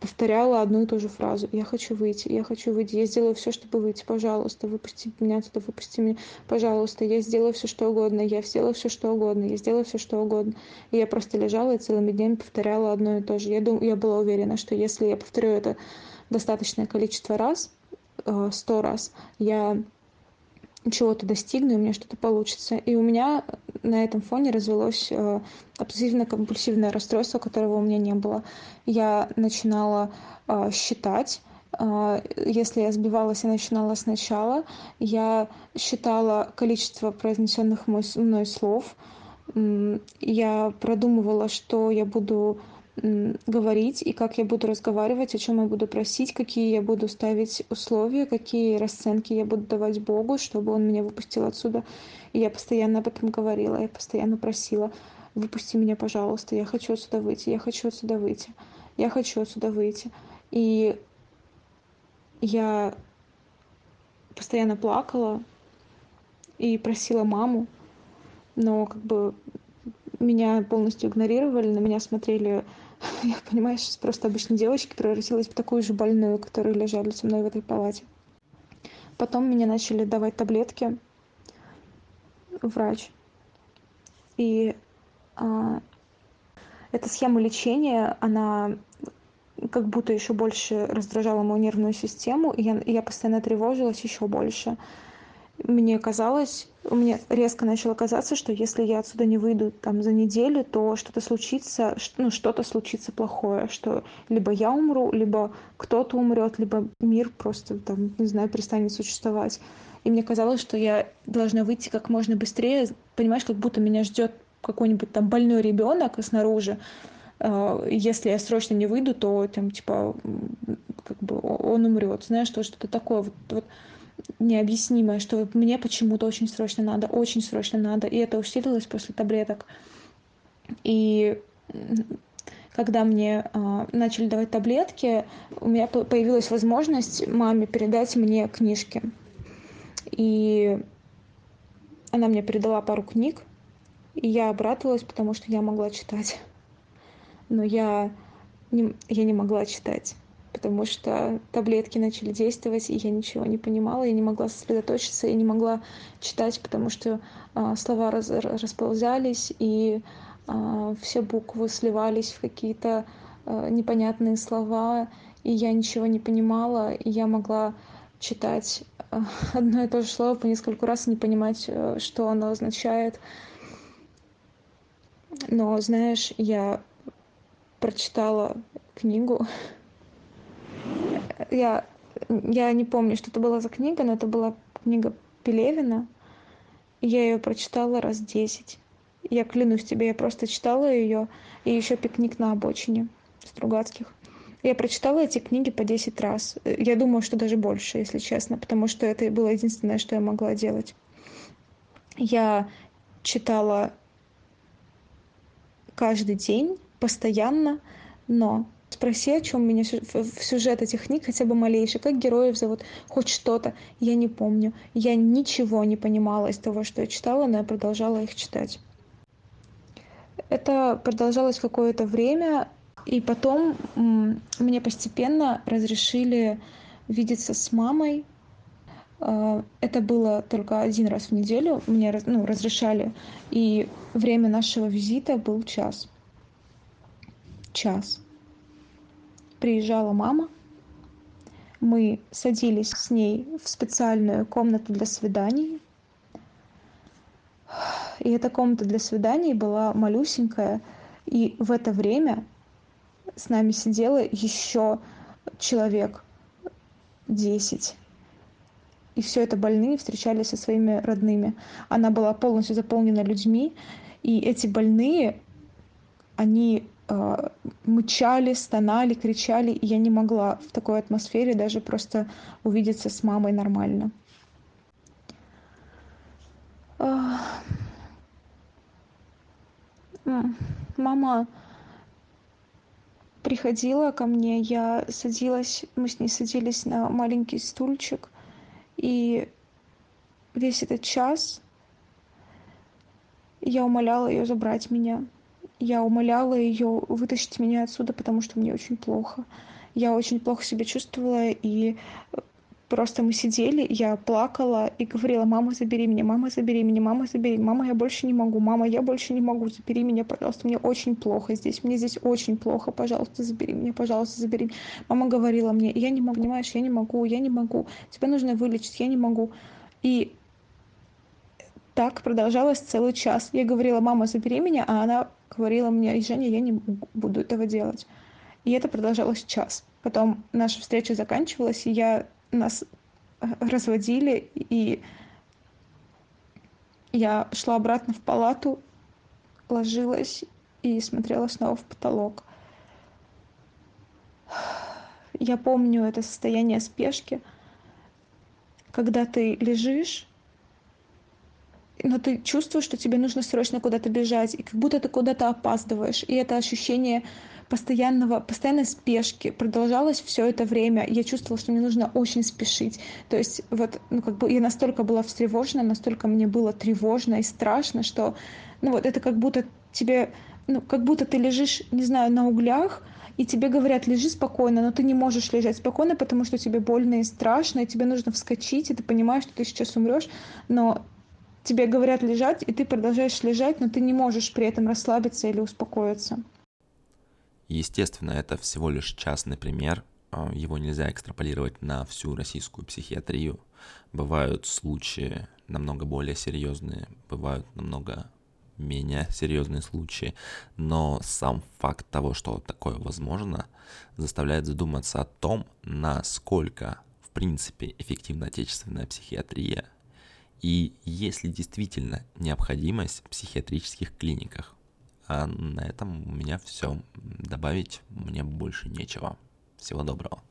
повторяла одну и ту же фразу. Я хочу выйти, я хочу выйти, я сделаю все, чтобы выйти, пожалуйста, выпусти меня отсюда, выпусти меня, пожалуйста, я сделаю все, что угодно, я сделаю все, что угодно, я сделаю все, что угодно. И я просто лежала и целыми днями повторяла одно и то же. Я была уверена, что если я повторю это достаточное количество раз, 100 раз, я чего-то достигну, и у меня что-то получится. И у меня на этом фоне развелось обсессивно-компульсивное расстройство, которого у меня не было. Я начинала считать. Если я сбивалась, я начинала сначала. Я считала количество произнесенных мной слов. Я продумывала, что я буду говорить и как я буду разговаривать, о чем я буду просить, какие я буду ставить условия, какие расценки я буду давать Богу, чтобы он меня выпустил отсюда. И я постоянно об этом говорила, я постоянно просила: выпусти меня, пожалуйста, я хочу отсюда выйти, я хочу отсюда выйти, я хочу отсюда выйти. И я постоянно плакала и просила маму, но как бы меня полностью игнорировали, на меня смотрели, я понимаю, сейчас просто обычные девочки превратилась в такую же больную, которые лежали со мной в этой палате. Потом мне начали давать таблетки, врач. И эта схема лечения, она как будто еще больше раздражала мою нервную систему, и я постоянно тревожилась еще больше. Мне казалось, мне резко начало казаться, что если я отсюда не выйду там за неделю, то что-то случится, что-то случится плохое, что либо я умру, либо кто-то умрет, либо мир просто там, не знаю, перестанет существовать. И мне казалось, что я должна выйти как можно быстрее, понимаешь, как будто меня ждет какой-нибудь там больной ребенок снаружи. Если я срочно не выйду, то там типа как бы он умрет, знаешь, что-то такое вот необъяснимое, что мне почему-то очень срочно надо, и это усилилось после таблеток. И когда мне начали давать таблетки, у меня появилась возможность маме передать мне книжки, и она мне передала пару книг, и я обрадовалась, потому что я могла читать, но я не могла читать. Потому что таблетки начали действовать, и я ничего не понимала, я не могла сосредоточиться, я не могла читать, потому что слова расползались, и все буквы сливались в какие-то непонятные слова, и я ничего не понимала, и я могла читать одно и то же слово по нескольку раз и не понимать, что оно означает. Но, знаешь, я прочитала книгу. Я не помню, что это была за книга, но это была книга Пелевина. Я ее прочитала раз 10. Я клянусь тебе, я просто читала ее. И еще «Пикник на обочине» Стругацких. Я прочитала эти книги по 10 раз. Я думаю, что даже больше, если честно, потому что это было единственное, что я могла делать. Я читала каждый день, постоянно, но... Спроси, о чем меня в сюжет этих книг хотя бы малейший, как героев зовут, хоть что-то. Я не помню. Я ничего не понимала из того, что я читала, но я продолжала их читать. Это продолжалось какое-то время, и потом мне постепенно разрешили видеться с мамой. Это было только один раз в неделю, мне разрешали, и время нашего визита был час. Час. Приезжала мама, мы садились с ней в специальную комнату для свиданий. И эта комната для свиданий была малюсенькая, и в это время с нами сидело еще человек 10. И все это больные встречались со своими родными. Она была полностью заполнена людьми, и эти больные, они... мычали, стонали, кричали, и я не могла в такой атмосфере даже просто увидеться с мамой нормально. Мама приходила ко мне, мы с ней садились на маленький стульчик, и весь этот час я умоляла ее забрать меня. Я умоляла ее вытащить меня отсюда, потому что мне очень плохо. Я очень плохо себя чувствовала, и просто мы сидели, я плакала и говорила: «Мама, забери меня, мама, забери меня, мама, забери, мама, я больше не могу, мама, я больше не могу, забери меня, пожалуйста, мне очень плохо здесь, мне здесь очень плохо, пожалуйста, забери меня». Мама говорила мне: «Я не могу, понимаешь, я не могу, тебя нужно вылечить, я не могу». И так продолжалось целый час. Я говорила: «Мама, забери меня», а она говорила мне: «Женя, я не буду этого делать». И это продолжалось час. Потом наша встреча заканчивалась, и нас разводили, и я шла обратно в палату, ложилась и смотрела снова в потолок. Я помню это состояние спешки, когда ты лежишь, но ты чувствуешь, что тебе нужно срочно куда-то бежать, и как будто ты куда-то опаздываешь. И это ощущение постоянной спешки продолжалось все это время. Я чувствовала, что мне нужно очень спешить. То есть вот, я настолько была встревожена, настолько мне было тревожно и страшно, что, это как будто тебе, как будто ты лежишь, не знаю, на углях, и тебе говорят, лежи спокойно, но ты не можешь лежать спокойно, потому что тебе больно и страшно, и тебе нужно вскочить, и ты понимаешь, что ты сейчас умрешь, но тебе говорят лежать, и ты продолжаешь лежать, но ты не можешь при этом расслабиться или успокоиться. Естественно, это всего лишь частный пример, его нельзя экстраполировать на всю российскую психиатрию. Бывают случаи намного более серьезные, бывают намного менее серьезные случаи, но сам факт того, что такое возможно, заставляет задуматься о том, насколько, в принципе, эффективна отечественная психиатрия и есть ли действительно необходимость в психиатрических клиниках. А на этом у меня все. Добавить мне больше нечего. Всего доброго.